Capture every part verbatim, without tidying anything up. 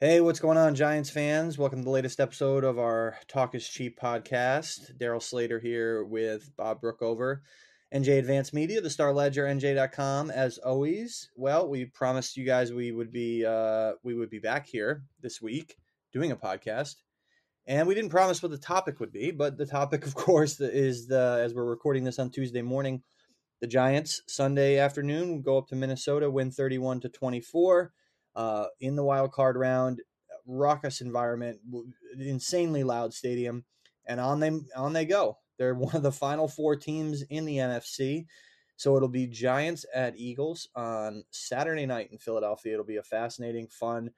Hey, what's going on, Giants fans? Welcome to the latest episode of our Talk is Cheap podcast. Daryl Slater here with Bob Brookover, N J Advanced Media, the Star Ledger, N J dot com. As always, well, we promised you guys we would be uh, we would be back here this week doing a podcast, and we didn't promise what the topic would be, but the topic, of course, is the as we're recording this on Tuesday morning, the Giants Sunday afternoon go up to Minnesota, win thirty-one to twenty-four. Uh, in the wild card round, raucous environment, insanely loud stadium, and on they on they go. They're one of the final four teams in the N F C, so it'll be Giants at Eagles on Saturday night in Philadelphia. It'll be a fascinating, fun,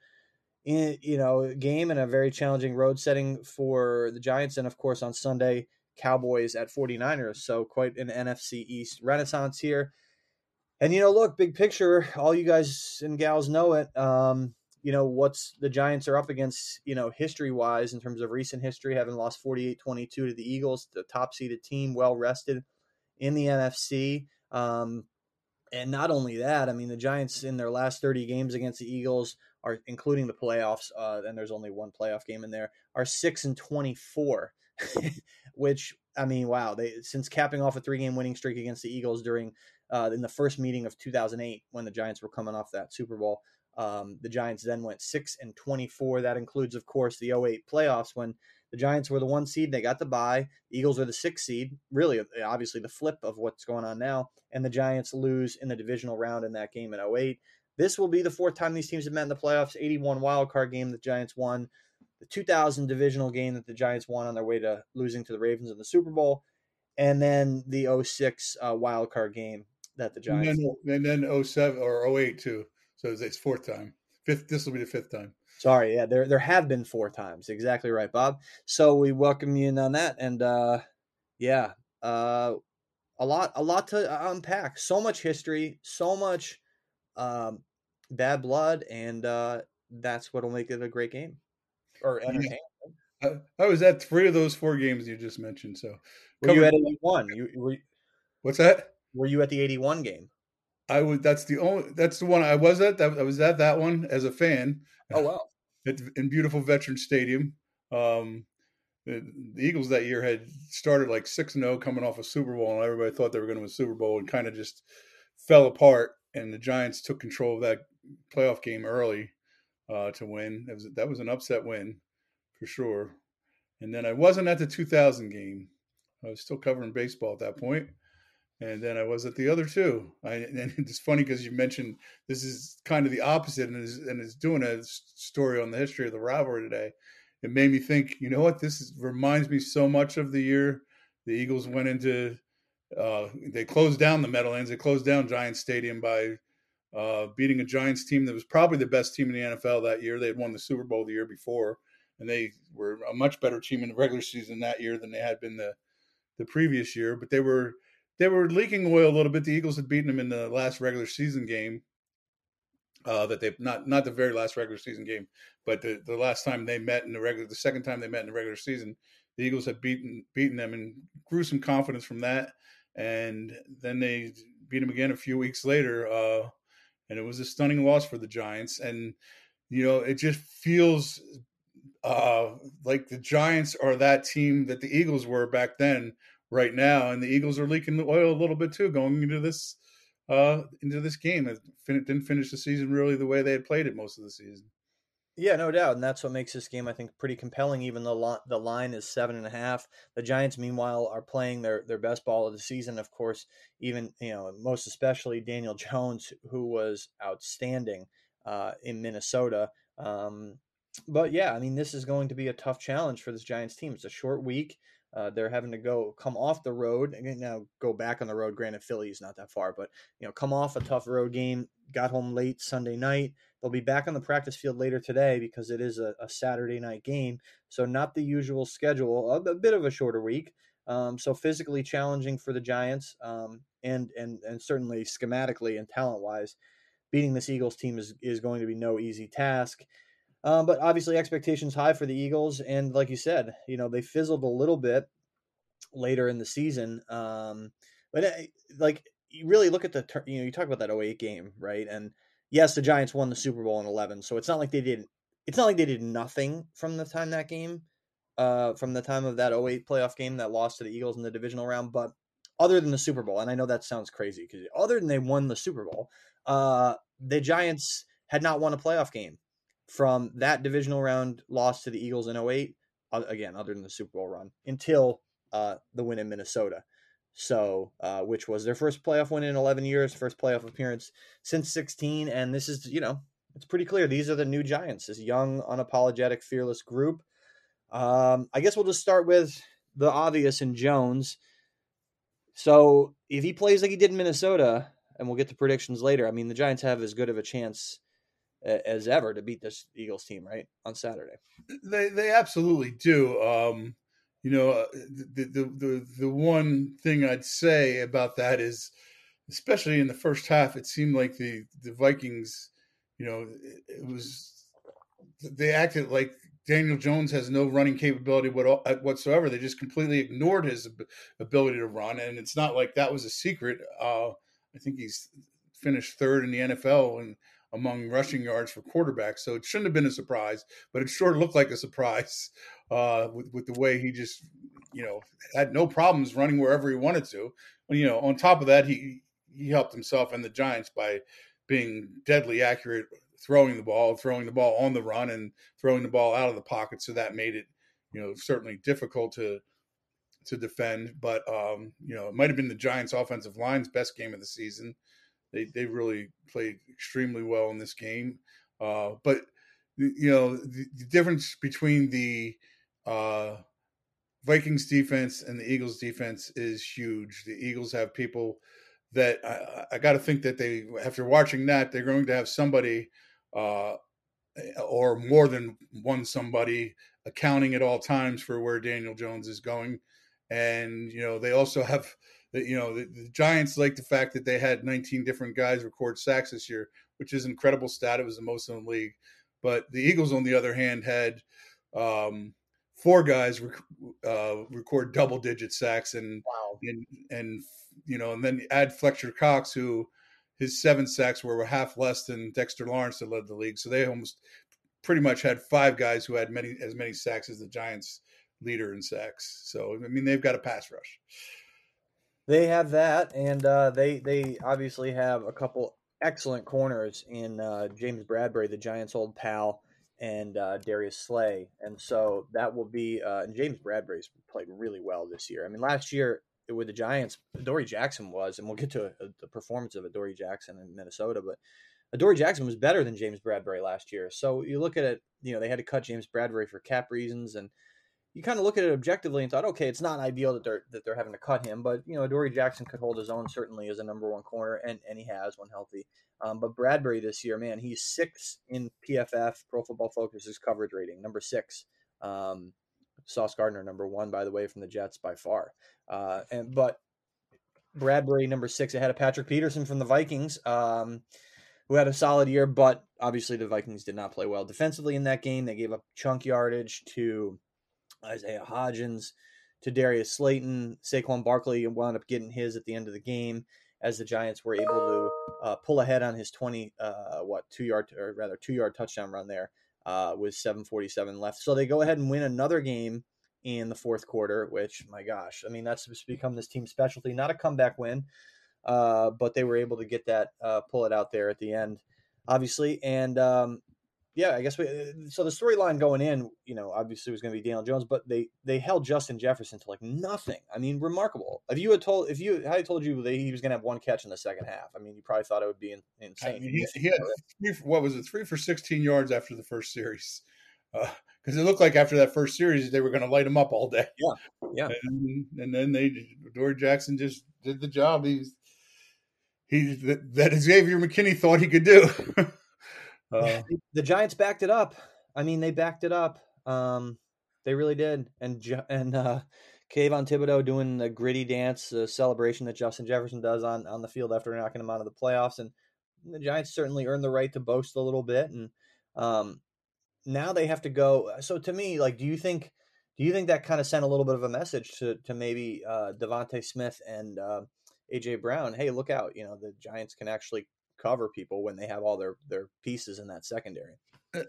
you know, game and a very challenging road setting for the Giants. And of course, on Sunday, Cowboys at forty-niners. So quite an N F C East renaissance here. And, you know, look, big picture, all you guys and gals know it. Um, you know, what's the Giants are up against, you know, history-wise in terms of recent history, having lost forty-eight twenty-two to the Eagles, the top-seeded team, well-rested in the N F C. Um, and not only that, I mean, the Giants in their last thirty games against the Eagles, are including the playoffs, uh, and there's only one playoff game in there, are six and twenty-four, which, I mean, wow, they since capping off a three-game winning streak against the Eagles during – Uh, in the first meeting of two thousand eight, when the Giants were coming off that Super Bowl, um, the Giants then went six and twenty-four. That includes, of course, the oh eight playoffs when the Giants were the one seed. They got the bye. The Eagles are the sixth seed, really, obviously the flip of what's going on now. And the Giants lose in the divisional round in that game in oh eight. This will be the fourth time these teams have met in the playoffs. eighty-one wildcard game the Giants won. The two thousand divisional game that the Giants won on their way to losing to the Ravens in the Super Bowl. And then the oh six uh, wildcard game. That the Giants and then, and then oh seven or oh eight too. So it's fourth time. Fifth. This will be the fifth time. Sorry, yeah. There there have been four times. Exactly right, Bob. So we welcome you in on that, and uh, yeah, uh, a lot a lot to unpack. So much history, so much um, bad blood, and uh, that's what'll make it a great game or entertaining. Yeah. I, I was at three of those four games you just mentioned. So were you at eighty-one? You were. What's that? Were you at the eighty-one game? I was. That's the only. That's the one I was at. That I was at that one as a fan. Oh wow! At, in beautiful Veterans Stadium, um, the, the Eagles that year had started like six and zero, coming off a Super Bowl, and everybody thought they were going to win Super Bowl, and kind of just fell apart. And the Giants took control of that playoff game early uh, to win. That was that was an upset win for sure. And then I wasn't at the two thousand game. I was still covering baseball at that point. And then I was at the other two. I, and it's funny because you mentioned this is kind of the opposite, and is and is doing a story on the history of the rivalry today. It made me think, you know what? This is, reminds me so much of the year the Eagles went into. Uh, they closed down the Meadowlands. They closed down Giants Stadium by uh, beating a Giants team that was probably the best team in the N F L that year. They had won the Super Bowl the year before, and they were a much better team in the regular season that year than they had been the the previous year. But they were. They were leaking oil a little bit. The Eagles had beaten them in the last regular season game. Uh, that they not not the very last regular season game, but the, the last time they met in the regular, the second time they met in the regular season, the Eagles had beaten beaten them and grew some confidence from that. And then they beat them again a few weeks later, uh, and it was a stunning loss for the Giants. And you know, it just feels uh, like the Giants are that team that the Eagles were back then. Right now, and the Eagles are leaking the oil a little bit too, going into this uh, into this game. It didn't finish the season really the way they had played it most of the season. Yeah, no doubt. And that's what makes this game, I think, pretty compelling. Even though the line is seven and a half, the Giants, meanwhile, are playing their, their best ball of the season. Of course, even, you know, most especially Daniel Jones, who was outstanding uh, in Minnesota. Um, but yeah, I mean, this is going to be a tough challenge for this Giants team. It's a short week. Uh, they're having to go come off the road and now go back on the road. Granted, Philly is not that far, but, you know, come off a tough road game, got home late Sunday night. They'll be back on the practice field later today because it is a, a Saturday night game. So not the usual schedule, a, a bit of a shorter week. Um, so physically challenging for the Giants, um, and, and, and certainly schematically and talent wise, beating this Eagles team is, is going to be no easy task. Um, but obviously expectations high for the Eagles. And like you said, you know, they fizzled a little bit later in the season. Um, but it, like you really look at the, you know, you talk about that oh eight game, right? And yes, the Giants won the Super Bowl in eleven. So it's not like they did, it's not like they did nothing from the time that game, uh, from the time of that oh eight playoff game that lost to the Eagles in the divisional round. But other than the Super Bowl, and I know that sounds crazy because other than they won the Super Bowl, uh, the Giants had not won a playoff game from that divisional round loss to the Eagles in oh eight, again, other than the Super Bowl run, until uh, the win in Minnesota. So, uh, which was their first playoff win in eleven years, first playoff appearance since sixteen. And this is, you know, it's pretty clear. These are the new Giants, this young, unapologetic, fearless group. Um, I guess we'll just start with the obvious in Jones. So if he plays like he did in Minnesota, and we'll get to predictions later, I mean, the Giants have as good of a chance as ever to beat this Eagles team, right, on Saturday. They they absolutely do. Um, you know, the, the the the one thing I'd say about that is, especially in the first half, it seemed like the, the Vikings, you know, it was they acted like Daniel Jones has no running capability whatsoever. They just completely ignored his ability to run, and it's not like that was a secret. Uh, I think he's finished third in the N F L and among rushing yards for quarterbacks. So it shouldn't have been a surprise, but it sure looked like a surprise uh, with, with the way he just, you know, had no problems running wherever he wanted to. And, you know, on top of that, he, he helped himself and the Giants by being deadly accurate, throwing the ball, throwing the ball on the run and throwing the ball out of the pocket. So that made it, you know, certainly difficult to, to defend, but um, you know, it might've been the Giants offensive line's best game of the season. They they really played extremely well in this game. Uh, but, you know, the, the difference between the uh, Vikings defense and the Eagles defense is huge. The Eagles have people that I, I got to think that they, after watching that, they're going to have somebody uh, or more than one somebody accounting at all times for where Daniel Jones is going. And, you know, they also have – you know, the, the Giants like the fact that they had nineteen different guys record sacks this year, which is an incredible stat. It was the most in the league. But the Eagles, on the other hand, had um, four guys rec- uh, record double-digit sacks. And, wow. and, and, you know, and then add Fletcher Cox, who his seven sacks were half less than Dexter Lawrence that led the league. So they almost pretty much had five guys who had many as many sacks as the Giants' leader in sacks. So, I mean, they've got a pass rush. They have that, and uh, they they obviously have a couple excellent corners in uh, James Bradbury, the Giants' old pal, and uh, Darius Slay. And so that will be uh, – and James Bradbury's played really well this year. I mean, last year with the Giants, Adoree Jackson was – and we'll get to the performance of Adoree Jackson in Minnesota, but Adoree Jackson was better than James Bradbury last year. So you look at it, you know, they had to cut James Bradbury for cap reasons, and – you kind of look at it objectively and thought, okay, it's not ideal that they're that they're having to cut him, but you know, Adoree Jackson could hold his own certainly as a number one corner, and, and he has when healthy. Um, but Bradbury this year, man, he's sixth in P F F, Pro Football Focus's coverage rating, number six. Um, Sauce Gardner, number one, by the way, from the Jets by far. Uh, and but Bradbury, number six, ahead of Patrick Peterson from the Vikings, um, who had a solid year, but obviously the Vikings did not play well defensively in that game. They gave up chunk yardage to Isaiah Hodgins, to Darius Slayton. Saquon Barkley wound up getting his at the end of the game as the Giants were able to uh, pull ahead on his twenty, uh, what, two yard, or rather two yard touchdown run there uh, with seven forty-seven left. So they go ahead and win another game in the fourth quarter, which, my gosh, I mean, that's become this team's specialty. Not a comeback win, uh, but they were able to get that, uh, pull it out there at the end, obviously. And, um, yeah, I guess we. So the storyline going in, you know, obviously was going to be Daniel Jones, but they they held Justin Jefferson to like nothing. I mean, remarkable. If you had told, if you had told you that he was going to have one catch in the second half, I mean, you probably thought it would be in, insane. I mean, he, he had three, what was it, three for sixteen yards after the first series, because uh, it looked like after that first series they were going to light him up all day. Yeah, yeah. And, and then they, Adoree Jackson just did the job. He's he that, that Xavier McKinney thought he could do. Uh, the Giants backed it up. I mean, they backed it up. Um, they really did. And and uh, Kayvon Thibodeau doing the gritty dance, the celebration that Justin Jefferson does on, on the field after knocking him out of the playoffs. And the Giants certainly earned the right to boast a little bit. And um, now they have to go. So to me, like, do you think do you think that kind of sent a little bit of a message to to maybe uh, Devontae Smith and uh, A J Brown? Hey, look out! You know, the Giants can actually cover people when they have all their, their pieces in that secondary.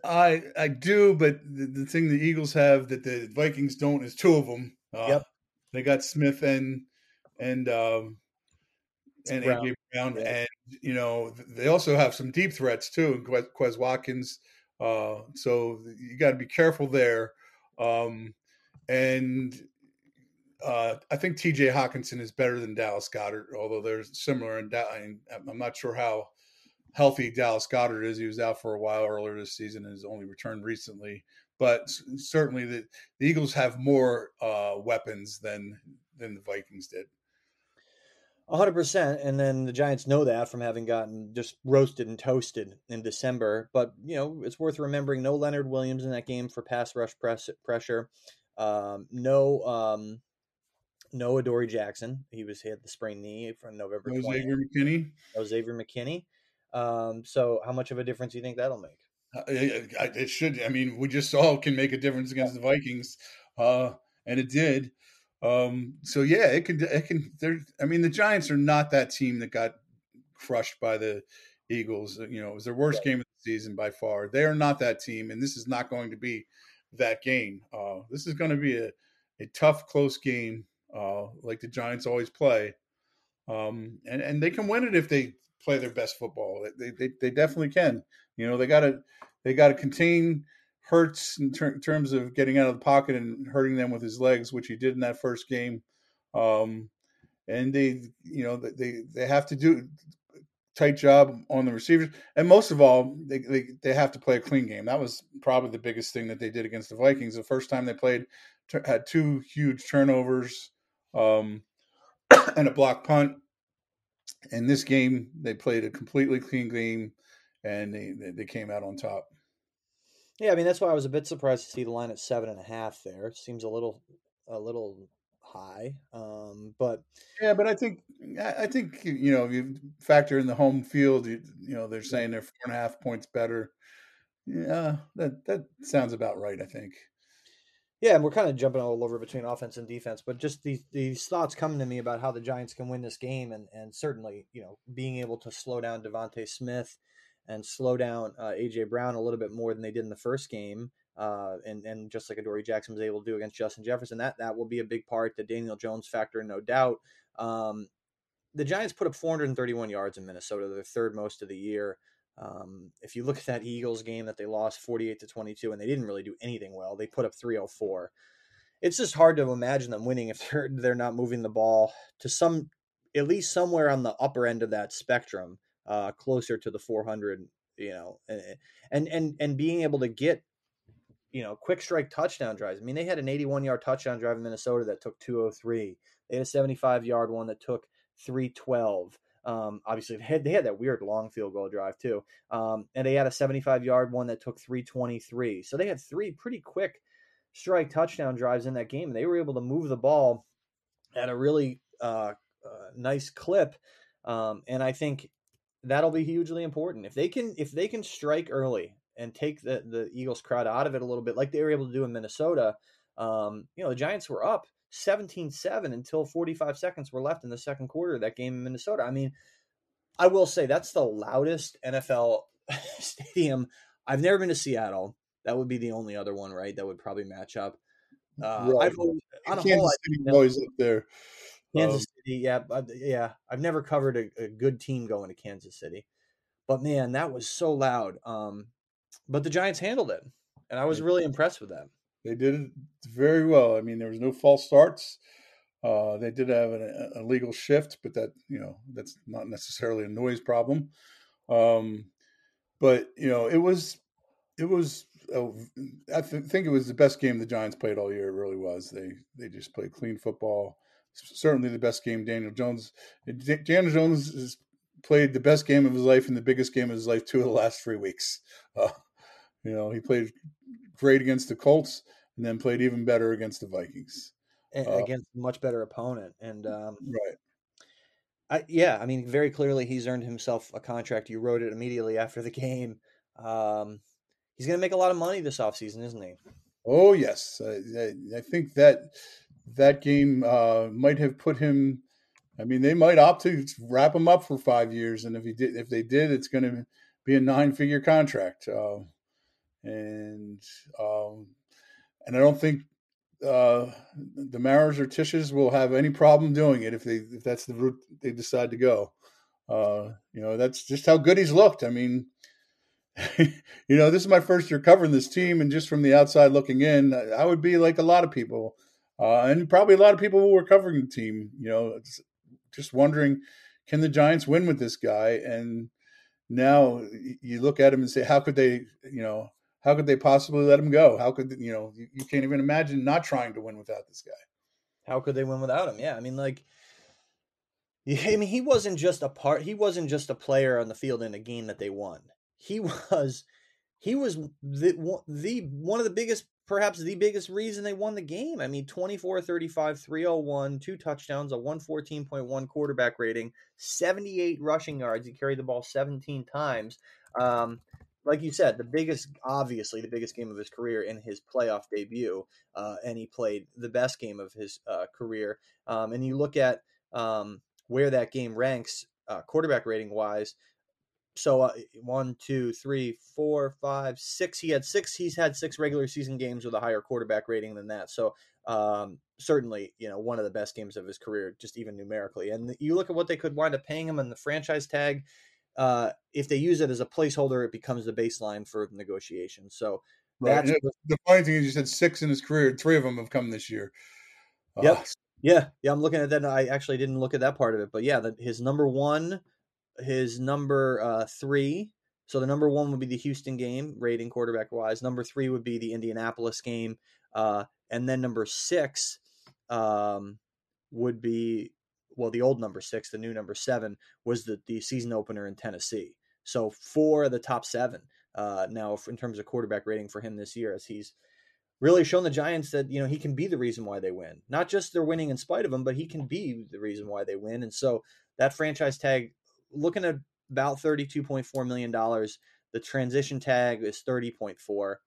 I I do, but the, the thing the Eagles have that the Vikings don't is two of them. Uh, yep, they got Smith and and um, and Brown. A J Brown, yeah. And you know they also have some deep threats too, and Quez, Quez Watkins. Uh, so you got to be careful there. Um, and Uh, I think T J Hockenson is better than Dallas Goedert, although they're similar. In, in, I'm not sure how healthy Dallas Goedert is. He was out for a while earlier this season and has only returned recently. But certainly the, the Eagles have more uh, weapons than than the Vikings did. one hundred percent. And then the Giants know that from having gotten just roasted and toasted in December. But, you know, it's worth remembering no Leonard Williams in that game for pass rush press, pressure. Um, no um, – No Adoree Jackson. He was he had the sprained knee from November. No Xavier McKinney. No Xavier McKinney. Um, so how much of a difference do you think that'll make? It, it should. I mean, we just saw it can make a difference against the Vikings, uh, and it did. Um, so yeah, it could. It can. I mean, the Giants are not that team that got crushed by the Eagles. You know, it was their worst yeah. game of the season by far. They are not that team, and this is not going to be that game. Uh, this is going to be a, a tough, close game. Uh, like the Giants always play, um, and and they can win it if they play their best football. They they, they definitely can. You know, they gotta they gotta contain Hurts in ter- terms of getting out of the pocket and hurting them with his legs, which he did in that first game. Um, and they you know they they have to do tight job on the receivers, and most of all, they they they have to play a clean game. That was probably the biggest thing that they did against the Vikings. The first time they played, t- had two huge turnovers. Um, and a block punt. In this game, they played a completely clean game, and they, they came out on top. Yeah, I mean that's why I was a bit surprised to see the line at seven and a half. There seems a little a little high, um, but yeah, but I think I think you know if you factor in the home field. You, you know they're saying they're four and a half points better. Yeah, that that sounds about right, I think. Yeah, and we're kind of jumping all over between offense and defense, but just these, these thoughts coming to me about how the Giants can win this game, and, and certainly, you know, being able to slow down Devontae Smith and slow down uh, A J. Brown a little bit more than they did in the first game, uh, and, and just like Adoree Jackson was able to do against Justin Jefferson, that, that will be a big part, the Daniel Jones factor, no doubt. Um, the Giants put up four hundred thirty-one yards in Minnesota, their third most of the year. Um, if you look at that Eagles game that they lost forty-eight to twenty-two, and they didn't really do anything well, they put up three oh four. It's just hard to imagine them winning if they're, they're not moving the ball to some, at least somewhere on the upper end of that spectrum, uh, closer to the four hundred, you know, and, and, and being able to get, you know, quick strike touchdown drives. I mean, they had an eighty-one yard touchdown drive in Minnesota that took two oh three. They had a seventy-five yard one that took three twelve. Um, obviously they had, they had that weird long field goal drive too. Um, and they had a seventy-five yard one that took three twenty-three. So they had three pretty quick strike touchdown drives in that game. They were able to move the ball at a really, uh, uh nice clip. Um, and I think that'll be hugely important if they can, if they can strike early and take the, the Eagles crowd out of it a little bit, like they were able to do in Minnesota. Um, you know, the Giants were up seventeen seven until forty-five seconds were left in the second quarter of that game in Minnesota. I mean, I will say that's the loudest N F L stadium. I've never been to Seattle. That would be the only other one, right? That would probably match up. Uh, right. I've always, on a Kansas whole, City boys up there. Kansas um, City, yeah, yeah. I've never covered a, a good team going to Kansas City, but man, that was so loud. Um, But the Giants handled it, and I was really impressed with them. They did it very well. I mean, there was no false starts. Uh, they did have an illegal shift, but that, you know, that's not necessarily a noise problem. Um, but, you know, it was it was a, I th- think it was the best game the Giants played all year. It really was. They they just played clean football. Certainly the best game Daniel Jones. D- Daniel Jones has played the best game of his life and the biggest game of his life two of the last three weeks. Uh, you know, he played great against the Colts and then played even better against the Vikings. Against a much better opponent. And um, right. I, yeah, I mean, very clearly he's earned himself a contract. You wrote it immediately after the game. Um, he's going to make a lot of money this offseason, isn't he? Oh, yes. I, I think that that game uh, might have put him – I mean, they might opt to wrap him up for five years. And if he did, if they did, it's going to be a nine-figure contract. Uh, and um, and I don't think – Uh, the Maras or Tishes will have any problem doing it if they if that's the route they decide to go. Uh, you know, that's just how good he's looked. I mean, you know, this is my first year covering this team, and just from the outside looking in, I would be like a lot of people, uh, and probably a lot of people who were covering the team. You know, just wondering, can the Giants win with this guy? And now you look at him and say, how could they? You know. How could they possibly let him go? How could, you know, you, you can't even imagine not trying to win without this guy. How could they win without him? Yeah. I mean, like, I mean, he wasn't just a part, he wasn't just a player on the field in a game that they won. He was, he was the, the one of the biggest, perhaps the biggest reason they won the game. I mean, twenty-four thirty-five, three oh one, two touchdowns, a one fourteen point one quarterback rating, seventy-eight rushing yards. He carried the ball seventeen times. Um, Like you said, the biggest, obviously, the biggest game of his career in his playoff debut, uh, and he played the best game of his uh, career. Um, and you look at um, where that game ranks uh, quarterback rating-wise. So uh, one, two, three, four, five, six. He had six. He's had six regular season games with a higher quarterback rating than that. So um, certainly, you know, one of the best games of his career, just even numerically. And you look at what they could wind up paying him in the franchise tag. Uh, if they use it as a placeholder, it becomes the baseline for negotiation. So that's right. The funny thing is, you said six in his career, three of them have come this year. Yep. Uh, yeah. Yeah. I'm looking at that. I actually didn't look at that part of it, but yeah, the, his number one, his number uh, three. So the number one would be the Houston game rating quarterback wise. Number three would be the Indianapolis game. Uh, and then number six um, would be, well, the old number six, the new number seven was the, the season opener in Tennessee. So four of the top seven uh, now in terms of quarterback rating for him this year, as he's really shown the Giants that, you know, he can be the reason why they win, not just they're winning in spite of him, but he can be the reason why they win. And so that franchise tag, looking at about thirty-two point four million dollars, the transition tag is thirty point four.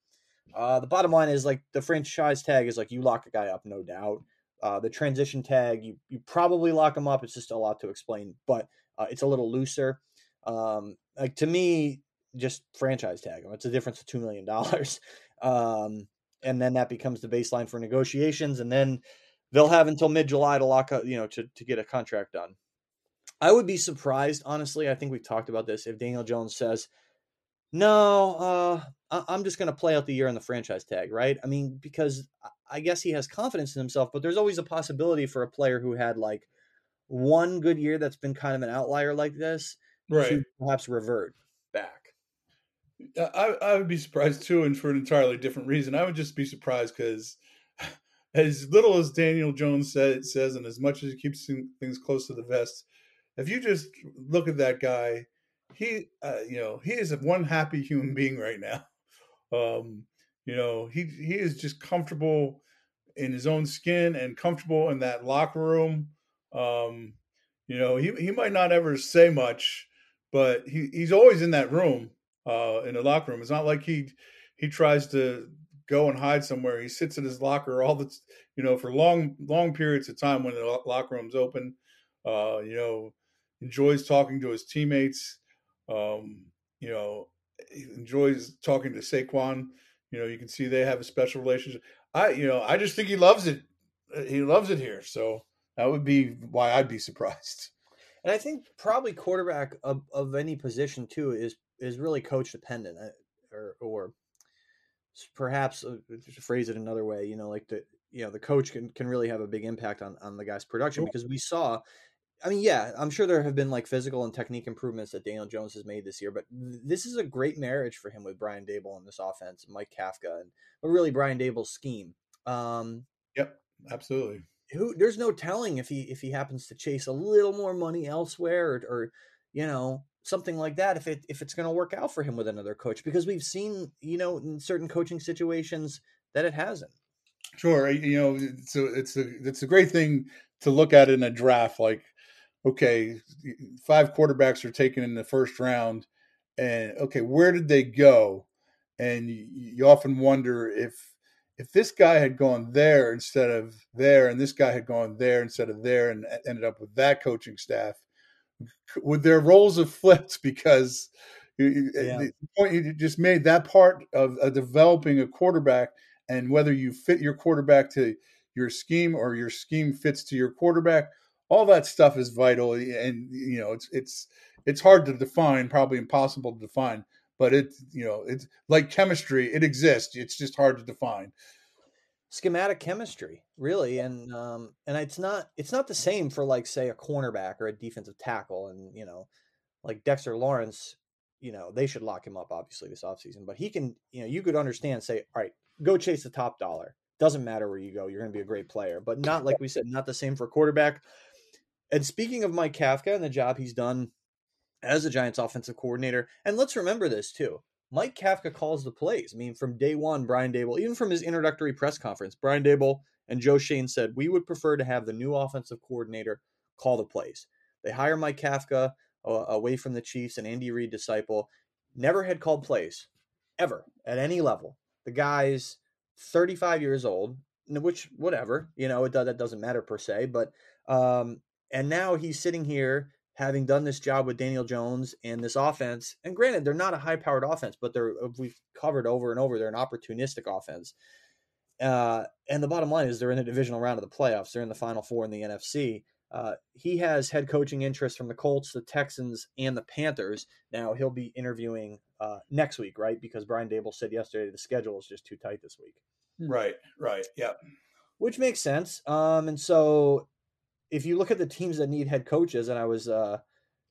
Uh, the bottom line is, like, the franchise tag is like, you lock a guy up, no doubt. Uh, the transition tag, you you probably lock him up. It's just a lot to explain, but uh, it's a little looser. Um, like, to me, just franchise tag him. It's a difference of two million dollars. Um, and then that becomes the baseline for negotiations. And then they'll have until mid-July to lock up, you know, to, to get a contract done. I would be surprised, honestly. I think we've talked about this. If Daniel Jones says, no, uh, I- I'm just going to play out the year on the franchise tag, right? I mean, because I- I guess he has confidence in himself, but there's always a possibility for a player who had, like, one good year that's been kind of an outlier like this, right, to perhaps revert back. I, I would be surprised too, and for an entirely different reason. I would just be surprised because, as little as Daniel Jones said, says, and as much as he keeps things close to the vest, if you just look at that guy, he, uh, you know, he is one happy human being right now. Um, You know, he he is just comfortable in his own skin and comfortable in that locker room. Um, you know, he, he might not ever say much, but he, he's always in that room, uh, in the locker room. It's not like he he tries to go and hide somewhere. He sits in his locker all the, you know, for long, long periods of time when the locker room's open, uh, you know, enjoys talking to his teammates, um, you know, enjoys talking to Saquon. You know, you can see they have a special relationship. I, you know, I just think he loves it. He loves it here. So that would be why I'd be surprised. And I think probably quarterback of, of any position too is, is really coach dependent. or, or perhaps uh, to phrase it another way, you know, like the, you know, the coach can, can really have a big impact on, on the guy's production, because we saw, I mean, yeah, I'm sure there have been like physical and technique improvements that Daniel Jones has made this year, but th- this is a great marriage for him with Brian Daboll in this offense, Mike Kafka, and but really Brian Daboll's scheme. Um, yep, absolutely. Who there's no telling if he, if he happens to chase a little more money elsewhere, or, or you know, something like that, if it, if it's going to work out for him with another coach, because we've seen, you know, in certain coaching situations that it hasn't. Sure. You know, so it's a, it's a great thing to look at in a draft. Like, okay, five quarterbacks are taken in the first round, and okay, where did they go? And you, you often wonder if, if this guy had gone there instead of there, and this guy had gone there instead of there and ended up with that coaching staff, would their roles have flipped? Because yeah. the point you just made, that part of, of developing a quarterback, and whether you fit your quarterback to your scheme or your scheme fits to your quarterback, all that stuff is vital. And, you know, it's, it's, it's hard to define, probably impossible to define, but it, you know, it's like chemistry, it exists. It's just hard to define. Schematic chemistry, really. And, um, and it's not, it's not the same for like, say, a cornerback or a defensive tackle. And, you know, like Dexter Lawrence, you know, they should lock him up obviously this offseason, but he can, you know, you could understand, say, all right, go chase the top dollar. Doesn't matter where you go. You're going to be a great player, but not, like we said, not the same for quarterback. And speaking of Mike Kafka and the job he's done as a Giants offensive coordinator, and let's remember this too, Mike Kafka calls the plays. I mean, from day one, Brian Daboll, even from his introductory press conference, Brian Daboll and Joe Shane said, we would prefer to have the new offensive coordinator call the plays. They hire Mike Kafka uh, away from the Chiefs, and Andy Reid disciple, never had called plays ever at any level. The guy's thirty-five years old, which whatever, you know, it, that doesn't matter per se, but, um, and now he's sitting here having done this job with Daniel Jones and this offense. And granted, they're not a high-powered offense, but they're, we've covered over and over, they're an opportunistic offense. Uh, and the bottom line is they're in the divisional round of the playoffs. They're in the Final Four in the N F C. Uh, he has head coaching interest from the Colts, the Texans, and the Panthers. Now he'll be interviewing uh, next week, right? Because Brian Daboll said yesterday the schedule is just too tight this week. Right, right, yeah. Which makes sense. Um, and so... if you look at the teams that need head coaches, and I was, uh,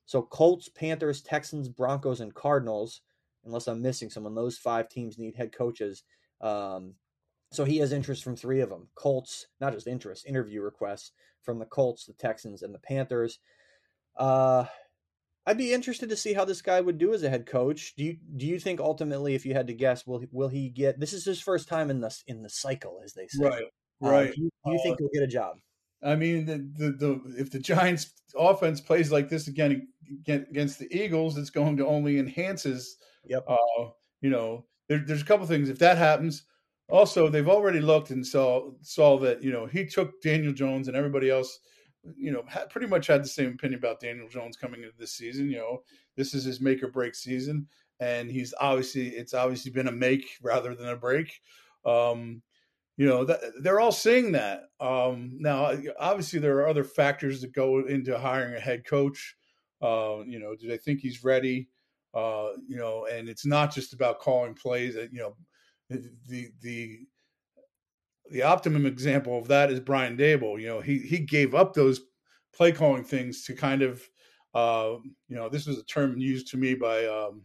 so Colts, Panthers, Texans, Broncos, and Cardinals, unless I'm missing someone, those five teams need head coaches. Um, so he has interest from three of them. Colts, not just interest, interview requests from the Colts, the Texans, and the Panthers. Uh, I'd be interested to see how this guy would do as a head coach. Do you, do you think ultimately, if you had to guess, will, will he get, this is his first time in the, in the cycle, as they say. Right, right. Um, do you, do you think he'll get a job? I mean, the, the the if the Giants' offense plays like this again against the Eagles, it's going to only enhances. Yep. Uh, you know, there, there's a couple things if that happens. Also, they've already looked and saw saw that, you know, he took Daniel Jones, and everybody else, you know, had, pretty much had the same opinion about Daniel Jones coming into this season. You know, this is his make or break season, and he's obviously it's obviously been a make rather than a break. Um, You know, that, they're all seeing that. Um, now, obviously, there are other factors that go into hiring a head coach. Uh, you know, do they think he's ready? Uh, you know, and it's not just about calling plays. You know, the the the optimum example of that is Brian Daboll. You know, he he gave up those play calling things to kind of, uh, you know, this was a term used to me by um,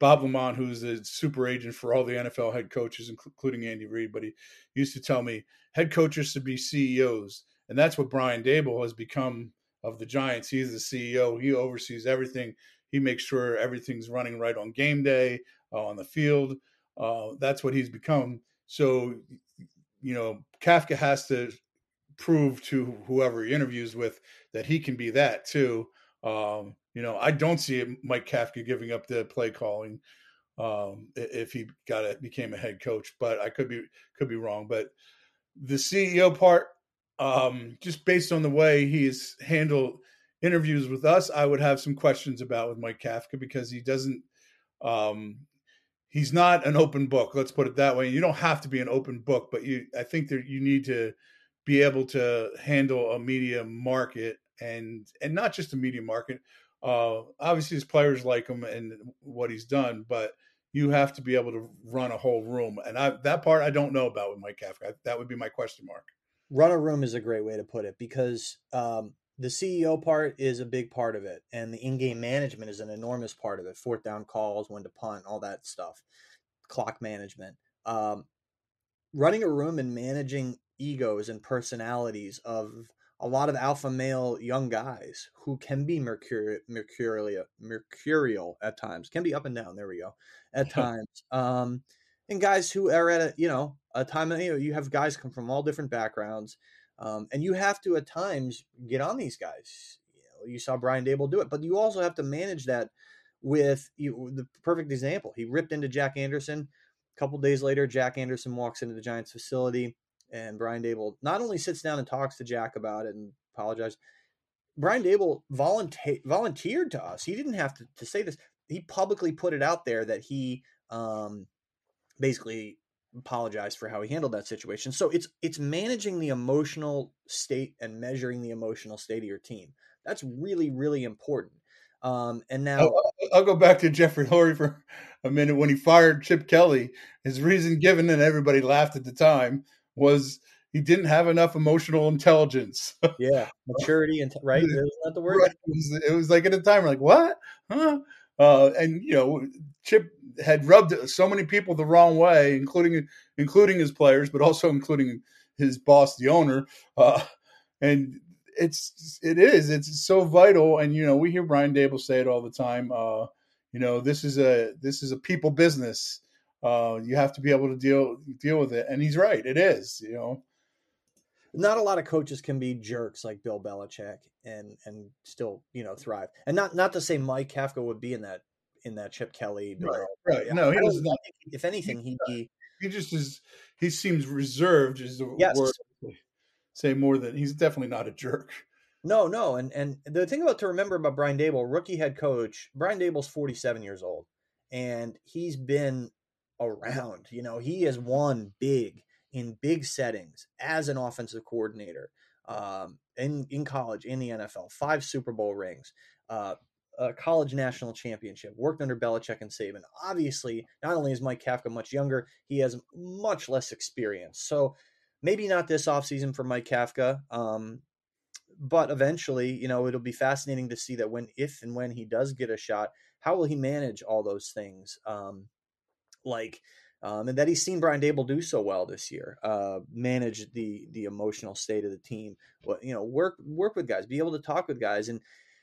Bob Lamont, who's the super agent for all the N F L head coaches, including Andy Reid, but he used to tell me head coaches should be C E Os. And that's what Brian Daboll has become of the Giants. He's the C E O. He oversees everything. He makes sure everything's running right on game day, uh, on the field. Uh, that's what he's become. So, you know, Kafka has to prove to whoever he interviews with that he can be that too. Um, You know, I don't see it, Mike Kafka giving up the play calling um, if he got a, became a head coach, but I could be could be wrong. But the C E O part, um, just based on the way he's handled interviews with us, I would have some questions about with Mike Kafka, because he doesn't um, he's not an open book. Let's put it that way. You don't have to be an open book, but you I think that you need to be able to handle a media market, and and not just a media market. Uh, obviously his players like him and what he's done, but you have to be able to run a whole room. And I, that part I don't know about with Mike Kafka. That would be my question mark. Run a room is a great way to put it, because um, the C E O part is a big part of it. And the in-game management is an enormous part of it. Fourth down calls, when to punt, all that stuff. Clock management. Um, running a room and managing egos and personalities of a lot of alpha male young guys who can be mercurial, mercurial, mercurial at times, can be up and down. There we go. At times. Um, and guys who are at a, you know, a time, you know, you have guys come from all different backgrounds, um, and you have to at times get on these guys. You know, you saw Brian Daboll do it, but you also have to manage that with you, the perfect example. He ripped into Jack Anderson. A couple days later, Jack Anderson walks into the Giants facility, and Brian Daboll not only sits down and talks to Jack about it and apologizes. Brian Daboll volunteer, volunteered to us. He didn't have to, to say this. He publicly put it out there that he um, basically apologized for how he handled that situation. So it's it's managing the emotional state and measuring the emotional state of your team. That's really, really important. Um, and now I'll, I'll go back to Jeffrey Lurie for a minute. When he fired Chip Kelly, his reason given, and everybody laughed at the time, was he didn't have enough emotional intelligence. Yeah, maturity, and right? There's not the word. Right. It, was, it was like at a time, we're like, what? Huh? Uh, and, you know, Chip had rubbed so many people the wrong way, including including his players, but also including his boss, the owner. Uh, and it's it is. It's so vital. And, you know, we hear Brian Daboll say it all the time. Uh, you know, this is a this is a people business. Uh, you have to be able to deal deal with it, and he's right. It is, you know. Not a lot of coaches can be jerks like Bill Belichick and and still, you know, thrive. And not not to say Mike Kafka would be in that in that Chip Kelly. Bill, right, right. You know, no, he does not. If anything, he he, he just is. He seems reserved. Is the yes. word say more than he's definitely not a jerk. No, no, and and the thing about to remember about Brian Daboll, rookie head coach, Brian Daboll's forty-seven years old, and he's been around. You know, he has won big in big settings as an offensive coordinator, um, in, in college, in the N F L, five Super Bowl rings, uh, a college national championship, worked under Belichick and Saban. Obviously, not only is Mike Kafka much younger, he has much less experience. So maybe not this offseason for Mike Kafka, um, but eventually, you know, it'll be fascinating to see that when, if and when he does get a shot, how will he manage all those things? Um, Like, um, and that he's seen Brian Daboll do so well this year, uh, manage the the emotional state of the team. What, you know, work work with guys, be able to talk with guys, and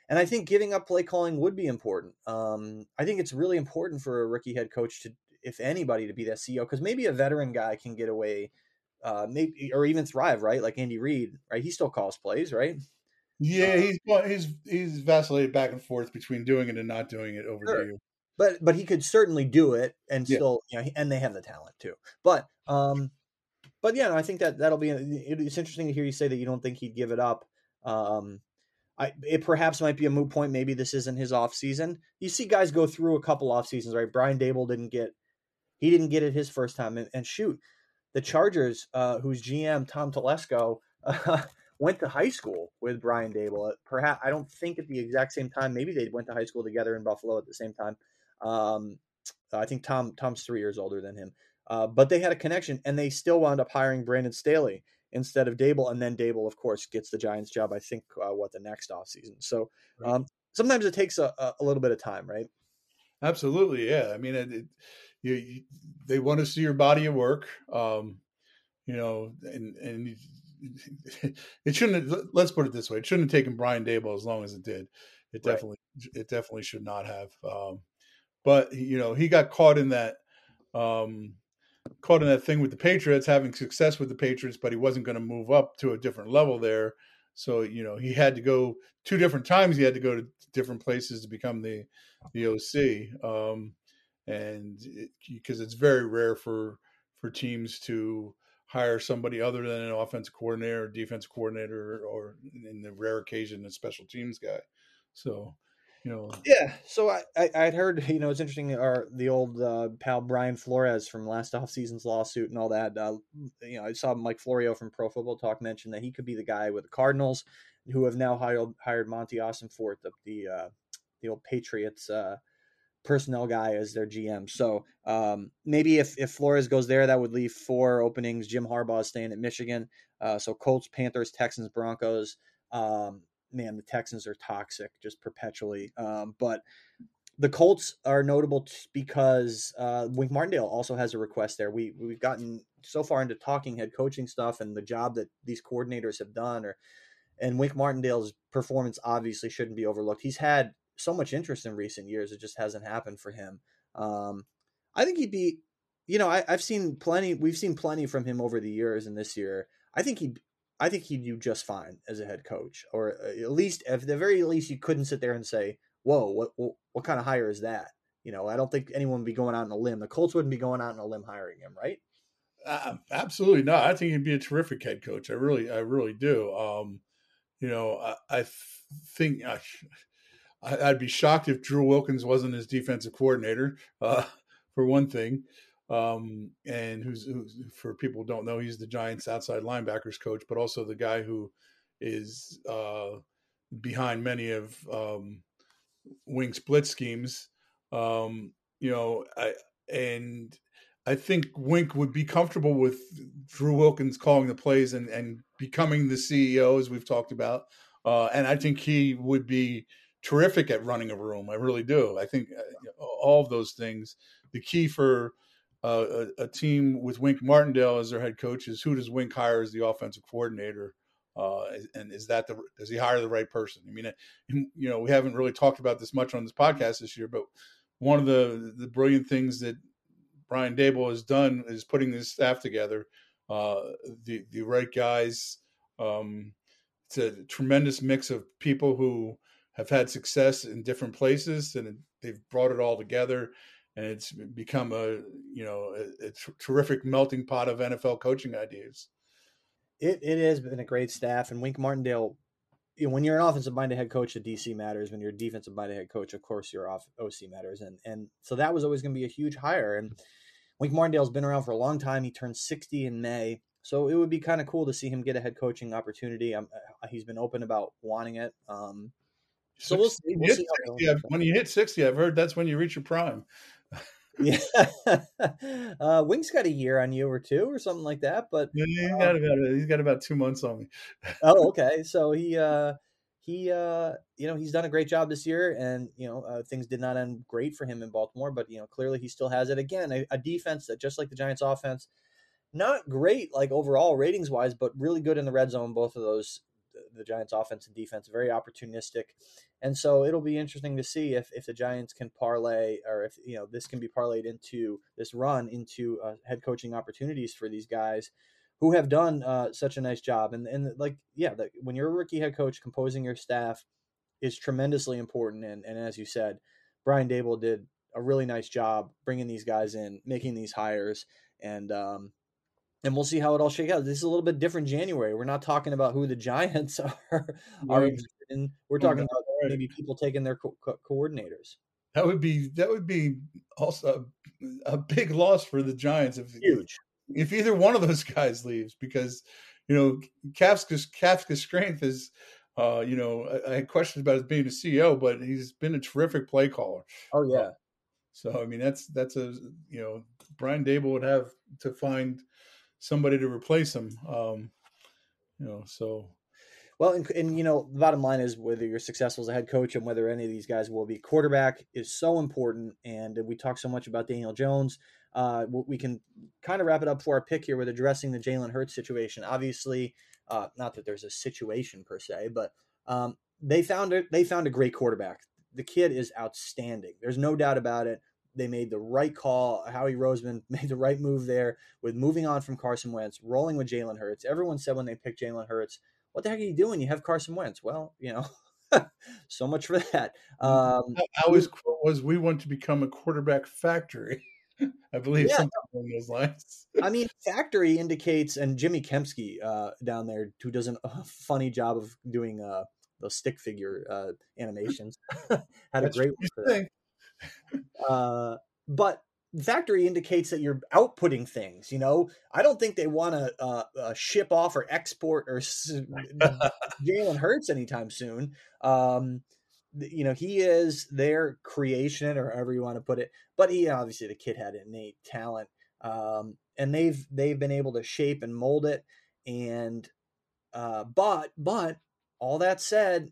and I think giving up play calling would be important. Um, I think it's really important for a rookie head coach to, if anybody, to be that C E O, because maybe a veteran guy can get away, uh, maybe or even thrive, right? Like Andy Reid, right? He still calls plays, right? Yeah, um, he's he's he's vacillated back and forth between doing it and not doing it over sure. the years. But but he could certainly do it, and yeah. still, you know, and they have the talent too. But um, but yeah, no, I think that that'll be. It's interesting to hear you say that you don't think he'd give it up. Um, I it perhaps might be a moot point. Maybe this isn't his off season. You see guys go through a couple off seasons, right? Brian Daboll didn't get he didn't get it his first time, and, and shoot, the Chargers, uh, whose G M Tom Telesco uh, went to high school with Brian Daboll. Perhaps I don't think at the exact same time. Maybe they went to high school together in Buffalo at the same time. Um, I think Tom Tom's three years older than him, uh, but they had a connection, and they still wound up hiring Brandon Staley instead of Daboll. And then Daboll, of course, gets the Giants job, I think, uh, what, the next offseason. So um, sometimes it takes a, a little bit of time, right? Absolutely. Yeah. I mean, it, it, you, you, they want to see your body of work, um, you know, and, and it shouldn't have, let's put it this way. It shouldn't have taken Brian Daboll as long as it did. It definitely, right. it definitely should not have, um, but, you know, he got caught in that um, caught in that thing with the Patriots, having success with the Patriots, but he wasn't going to move up to a different level there. So, you know, he had to go two different times. He had to go to different places to become the the O C, um, and because it, it's very rare for for teams to hire somebody other than an offensive coordinator or defensive coordinator, or in the rare occasion, a special teams guy. So. You know. Yeah, so I, I I'd heard, you know, it's interesting, our the old uh, pal Brian Flores from last offseason's lawsuit and all that. Uh, you know, I saw Mike Florio from Pro Football Talk mention that he could be the guy with the Cardinals, who have now hired hired Monty Austin Fort, the the, uh, the old Patriots uh, personnel guy as their G M. So um, maybe if, if Flores goes there, that would leave four openings. Jim Harbaugh is staying at Michigan. Uh, so Colts, Panthers, Texans, Broncos. Um, man, the Texans are toxic just perpetually. Um, but the Colts are notable t- because uh, Wink Martindale also has a request there. We, we've gotten so far into talking head coaching stuff and the job that these coordinators have done, or and Wink Martindale's performance obviously shouldn't be overlooked. He's had so much interest in recent years. It just hasn't happened for him. Um, I think he'd be, you know, I, I've seen plenty, we've seen plenty from him over the years. And this year, I think he, I think he'd do just fine as a head coach, or at least at the very least, you couldn't sit there and say, whoa, what, what, what kind of hire is that? You know, I don't think anyone would be going out on a limb. The Colts wouldn't be going out on a limb hiring him. Right. Uh, absolutely not. I think he'd be a terrific head coach. I really, I really do. Um, you know, I, I think I, I'd be shocked if Drew Wilkins wasn't his defensive coordinator, uh, for one thing. Um, and who's, who's, for people who don't know, he's the Giants outside linebackers coach, but also the guy who is uh, behind many of um, Wink's blitz schemes. Um, you know, I, and I think Wink would be comfortable with Drew Wilkins calling the plays and, and becoming the C E O, as we've talked about. Uh, and I think he would be terrific at running a room. I really do. I think all of those things. The key for uh, a, a team with Wink Martindale as their head coach is, who does Wink hire as the offensive coordinator, uh, and is that the does he hire the right person? I mean, you know, we haven't really talked about this much on this podcast this year, but one of the the brilliant things that Brian Daboll has done is putting this staff together, uh, the the right guys. Um, it's a tremendous mix of people who have had success in different places, and they've brought it all together, and it's become a, you know, a, a tr- terrific melting pot of N F L coaching ideas. It it has been a great staff, and Wink Martindale, you know, when you're an offensive-minded head coach, the D C matters. When you're a defensive-minded head coach, of course, your O C matters. And and so that was always going to be a huge hire. And Wink Martindale's been around for a long time. He turned sixty in May. So it would be kind of cool to see him get a head coaching opportunity. Um, he's been open about wanting it. Um So we'll see. We'll see sixty, when you hit sixty, I've heard that's when you reach your prime. Yeah, uh, Wink's got a year on you or two or something like that. But yeah, he's, um, got about, he's got about two months on me. Oh, okay. So he, uh, he, uh, you know, he's done a great job this year, and you know, uh, things did not end great for him in Baltimore. But you know, clearly he still has it. Again, a, a defense that, just like the Giants' offense, not great like overall ratings wise, but really good in the red zone. Both of those. The Giants offense and defense, very opportunistic. And so it'll be interesting to see if, if the Giants can parlay, or if, you know, this can be parlayed into this run into uh, head coaching opportunities for these guys who have done uh, such a nice job. And, and like, yeah, the, when you're a rookie head coach, composing your staff is tremendously important. And, and as you said, Brian Daboll did a really nice job bringing these guys in, making these hires. And, um, And we'll see how it all shakes out. This is a little bit different January. We're not talking about who the Giants are. are right. in. We're talking about maybe people taking their co- co- coordinators. That would be that would be also a, a big loss for the Giants if huge if either one of those guys leaves, because you know Kafka's Kafka's strength is uh, you know I, I had questions about his being a C E O, but he's been a terrific play caller. Oh yeah. Uh, so I mean that's that's a you know Brian Daboll would have to find somebody to replace him, um, you know, so. Well, and, and, you know, the bottom line is whether you're successful as a head coach and whether any of these guys will be. Quarterback is so important. And we talk so much about Daniel Jones. Uh, we can kind of wrap it up for our pick here with addressing the Jalen Hurts situation. Obviously, uh, not that there's a situation per se, but um, they found it. They found a great quarterback. The kid is outstanding. There's no doubt about it. They made the right call. Howie Roseman made the right move there with moving on from Carson Wentz, rolling with Jalen Hurts. Everyone said when they picked Jalen Hurts, what the heck are you doing? You have Carson Wentz. Well, you know, so much for that. Um, I always quote was, we want to become a quarterback factory. I believe yeah, something along those lines. I mean, factory indicates, and Jimmy Kempsky uh, down there, who does a uh, funny job of doing uh, those stick figure uh, animations, had That's a great one for that. Uh, but factory indicates that you're outputting things, you know, I don't think they want to uh, uh, ship off or export or Jalen Hurts anytime soon. Um, you know, he is their creation or however you want to put it, but he obviously the kid had innate talent. Um, and they've, they've been able to shape and mold it. And, uh, but, but all that said,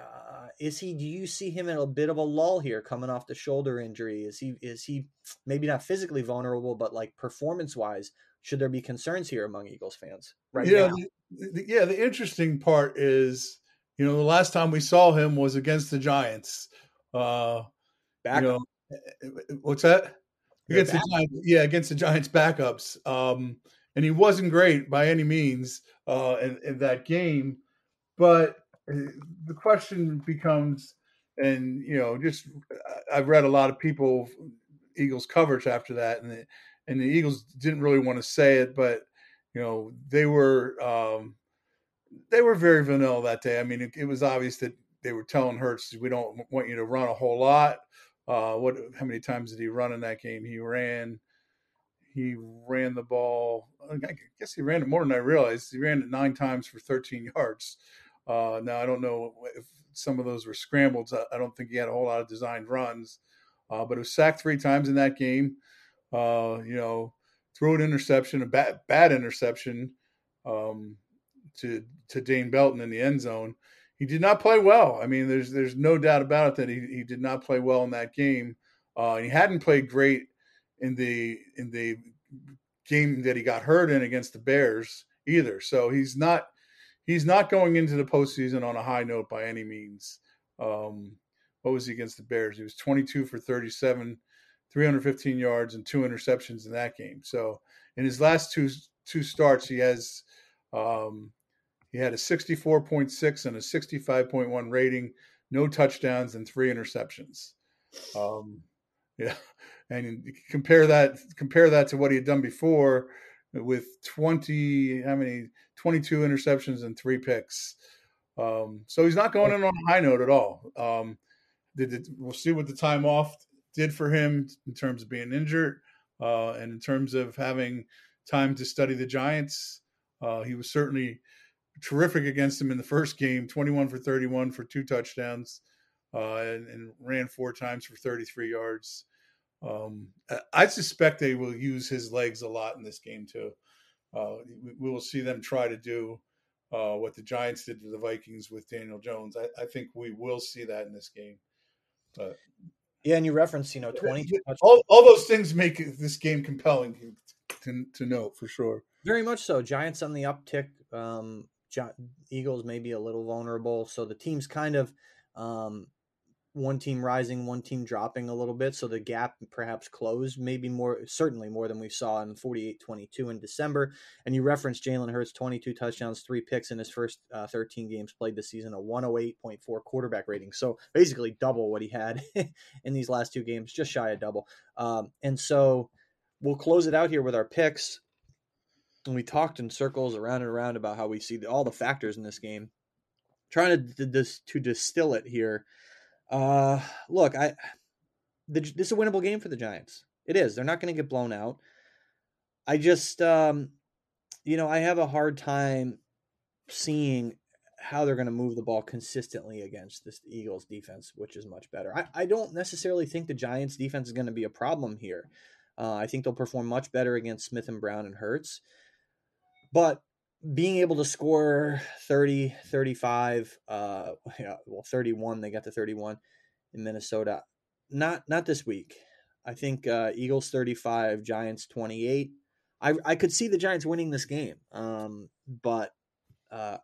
uh, is he, do you see him in a bit of a lull here coming off the shoulder injury? Is he, is he maybe not physically vulnerable, but like performance wise, should there be concerns here among Eagles fans right yeah, now? The, the, yeah. The interesting part is, you know, the last time we saw him was against the Giants. Uh, Back- you know, what's that? Against the Giants, yeah, against the Giants backups. Um, and he wasn't great by any means uh, in, in that game. But the question becomes, and, you know, just I've read a lot of people, Eagles coverage after that, and the, and the Eagles didn't really want to say it, but, you know, they were um, they were very vanilla that day. I mean, it, it was obvious that they were telling Hurts, we don't want you to run a whole lot. Uh, what? How many times did he run in that game? He ran, he ran the ball. I guess he ran it more than I realized. He ran it nine times for thirteen yards. Uh, now I don't know if some of those were scrambles. I, I don't think he had a whole lot of designed runs, uh, but it was sacked three times in that game. Uh, you know, threw an interception, a bad, bad interception um, to to Dane Belton in the end zone. He did not play well. I mean, there's there's no doubt about it that he, he did not play well in that game. Uh, he hadn't played great in the in the game that he got hurt in against the Bears either. So he's not he's not going into the postseason on a high note by any means. Um, what was he against the Bears? He was twenty-two for thirty-seven, three hundred fifteen yards, and two interceptions in that game. So in his last two two starts, he has. Um, He had a sixty-four point six and a sixty-five point one rating, no touchdowns and three interceptions. Um, yeah, and compare that compare that to what he had done before with twenty how many twenty-two interceptions and three picks. Um, so he's not going in on a high note at all. Um, did it, we'll see what the time off did for him in terms of being injured uh, and in terms of having time to study the Giants. Uh, he was certainly terrific against him in the first game, twenty-one for thirty-one for two touchdowns, uh, and, and ran four times for thirty-three yards. Um, I suspect they will use his legs a lot in this game too. Uh, we, we will see them try to do uh, what the Giants did to the Vikings with Daniel Jones. I, I think we will see that in this game. But yeah, and you referenced, you know, twenty-two all, all those things make this game compelling to, to note for sure. Very much so. Giants on the uptick. Um, Eagles may be a little vulnerable. So the team's kind of um, one team rising, one team dropping a little bit. So the gap perhaps closed, maybe more, certainly more than we saw in forty-eight twenty-two in December. And you referenced Jalen Hurts, twenty-two touchdowns, three picks in his first uh, thirteen games played this season, a one oh eight point four quarterback rating. So basically double what he had in these last two games, just shy of double. Um, and so we'll close it out here with our picks. And we talked in circles around and around about how we see the, all the factors in this game, trying to to, to distill it here. Uh, look, I the, this is a winnable game for the Giants. It is. They're not going to get blown out. I just, um, you know, I have a hard time seeing how they're going to move the ball consistently against this Eagles defense, which is much better. I, I don't necessarily think the Giants defense is going to be a problem here. Uh, I think they'll perform much better against Smith and Brown and Hurts. But being able to score thirty, thirty-five, uh, well, thirty-one, they got to thirty-one in Minnesota. Not not this week. I think uh, Eagles thirty-five, Giants twenty-eight. I, I could see the Giants winning this game, um, but uh,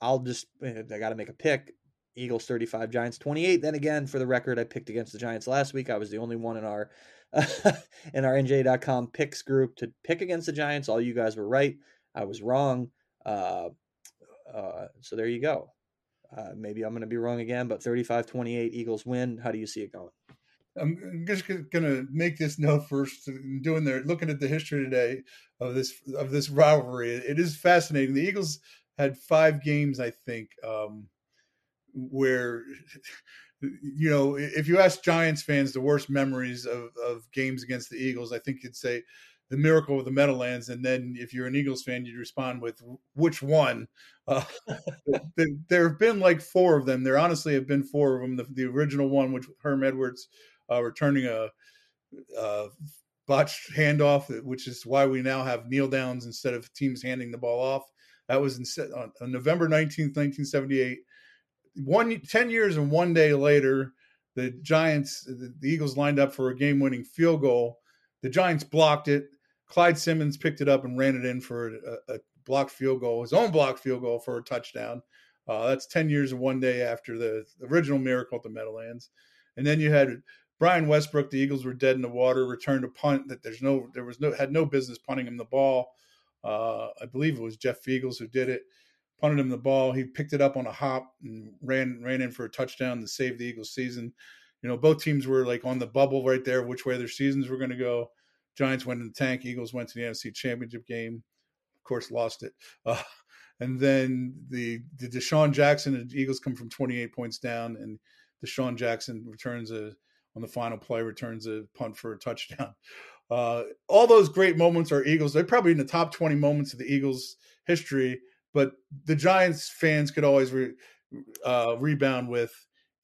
I'll just – I got to make a pick. Eagles thirty-five, Giants twenty-eight. Then again, for the record, I picked against the Giants last week. I was the only one in our in our N J dot com picks group to pick against the Giants. All you guys were right. I was wrong. Uh, uh, so there you go. Uh, maybe I'm going to be wrong again, but thirty-five twenty-eight Eagles win. How do you see it going? I'm just going to make this note first. Doing their looking at the history today of this of this rivalry, it is fascinating. The Eagles had five games, I think, um, where, you know, if you ask Giants fans the worst memories of, of games against the Eagles, I think you'd say the miracle of the Meadowlands. And then if you're an Eagles fan, you'd respond with which one. Uh, there have been like four of them. There honestly have been four of them. The, the original one, which Herm Edwards uh, returning a, a botched handoff, which is why we now have kneel downs instead of teams handing the ball off. That was in, on, on November nineteenth, nineteen seventy-eight. One, ten years and one day later, the Giants, the, the Eagles lined up for a game-winning field goal. The Giants blocked it. Clyde Simmons picked it up and ran it in for a, a blocked field goal, his own blocked field goal for a touchdown. Uh, that's ten years and one day after the original miracle at the Meadowlands. And then you had Brian Westbrook. The Eagles were dead in the water, returned a punt that there's no, there was no, had no business punting him the ball. Uh, I believe it was Jeff Fiegels who did it, punted him the ball. He picked it up on a hop and ran, ran in for a touchdown to save the Eagles season. You know, both teams were like on the bubble right there, which way their seasons were going to go. Giants went in the tank. Eagles went to the N F C Championship game. Of course, lost it. Uh, and then the, the Deshaun Jackson, and Eagles come from twenty-eight points down, and Deshaun Jackson returns a, on the final play, returns a punt for a touchdown. Uh, all those great moments are Eagles. They're probably in the top twenty moments of the Eagles history, but the Giants fans could always re, uh, rebound with,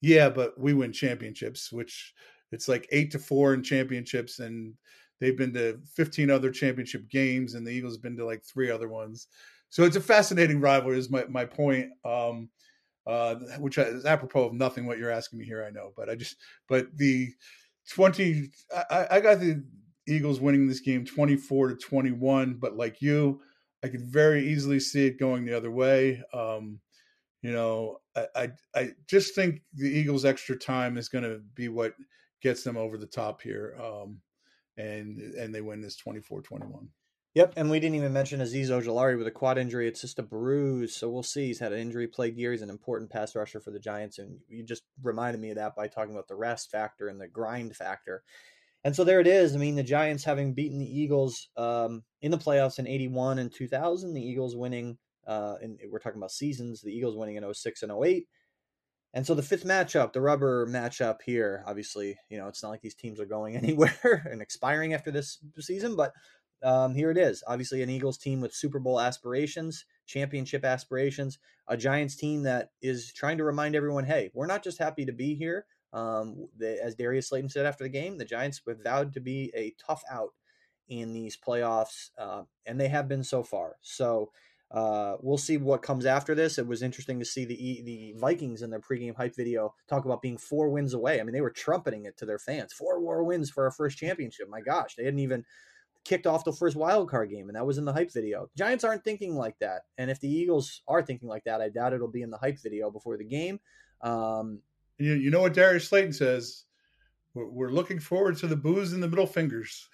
yeah, but we win championships, which it's like eight to four in championships, and they've been to fifteen other championship games, and the Eagles have been to like three other ones. So it's a fascinating rivalry is my, my point, um, uh, which is apropos of nothing what you're asking me here, I know. But I just – but the twenty I, – I got the Eagles winning this game twenty-four to twenty-one, but like you, I could very easily see it going the other way. Um You know, I, I I just think the Eagles' extra time is going to be what gets them over the top here, um, and and they win this twenty-four twenty-one. Yep, and we didn't even mention Azeez Ojulari with a quad injury. It's just a bruise, so we'll see. He's had an injury-plagued year. He's an important pass rusher for the Giants, and you just reminded me of that by talking about the rest factor and the grind factor. And so there it is. I mean, the Giants having beaten the Eagles um, in the playoffs in eighty-one and two thousand, the Eagles winning Uh, and we're talking about seasons, the Eagles winning in oh six and oh eight. And so the fifth matchup, the rubber matchup here, obviously, you know, it's not like these teams are going anywhere and expiring after this season, but um, here it is. Obviously, an Eagles team with Super Bowl aspirations, championship aspirations, a Giants team that is trying to remind everyone, hey, we're not just happy to be here. Um, the, as Darius Slayton said after the game, the Giants have vowed to be a tough out in these playoffs, uh, and they have been so far. So, Uh, we'll see what comes after this. It was interesting to see the the Vikings in their pregame hype video talk about being four wins away. I mean, they were trumpeting it to their fans. Four more wins for our first championship. My gosh, they hadn't even kicked off the first wild card game, and that was in the hype video. Giants aren't thinking like that, and if the Eagles are thinking like that, I doubt it'll be in the hype video before the game. Um, you, you know what Darius Slayton says? We're, we're looking forward to the boos and the middle fingers.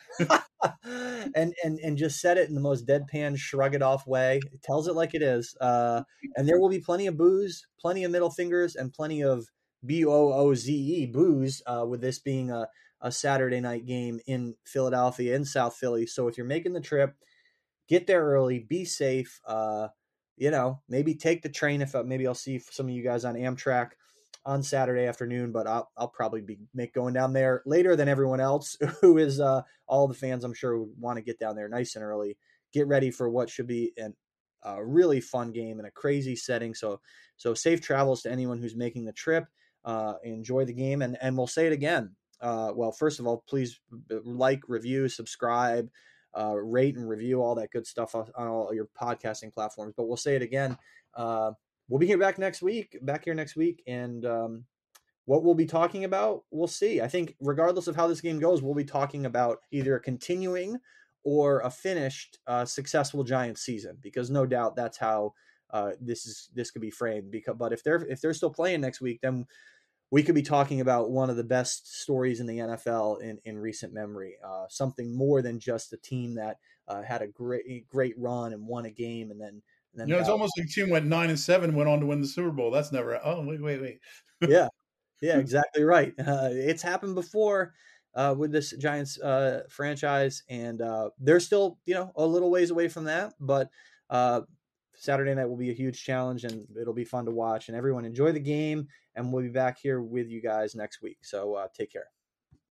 And, and and just said it in the most deadpan, shrug it off way. It tells it like it is. Uh, and there will be plenty of boos, plenty of middle fingers, and plenty of B O O Z E, boos, uh, with this being a, a Saturday night game in Philadelphia, in South Philly. So if you're making the trip, get there early, be safe. Uh, you know, maybe take the train. If uh, maybe I'll see some of you guys on Amtrak on Saturday afternoon, but I'll, I'll probably be make going down there later than everyone else who is uh, all the fans, I'm sure, would want to get down there nice and early, get ready for what should be an, a really fun game in a crazy setting. So, so safe travels to anyone who's making the trip. Uh, enjoy the game. And, and we'll say it again. Uh, well, first of all, please like, review, subscribe, uh, rate and review all that good stuff on, on all your podcasting platforms, but we'll say it again. Uh, We'll be here back next week, back here next week. And um, what we'll be talking about, we'll see. I think regardless of how this game goes, we'll be talking about either a continuing or a finished uh, successful Giants season, because no doubt that's how uh, this is, this could be framed. Because, but if they're, if they're still playing next week, then we could be talking about one of the best stories in the N F L in, in recent memory, uh, something more than just a team that uh, had a great, great run and won a game and then, You know, it's out. Almost like the team went nine and seven, went on to win the Super Bowl. That's never. Oh, wait, wait, wait. yeah, yeah, exactly right. Uh, it's happened before uh, with this Giants uh, franchise, and uh, they're still, you know, a little ways away from that. But uh, Saturday night will be a huge challenge, and it'll be fun to watch. And everyone enjoy the game, and we'll be back here with you guys next week. So uh, take care.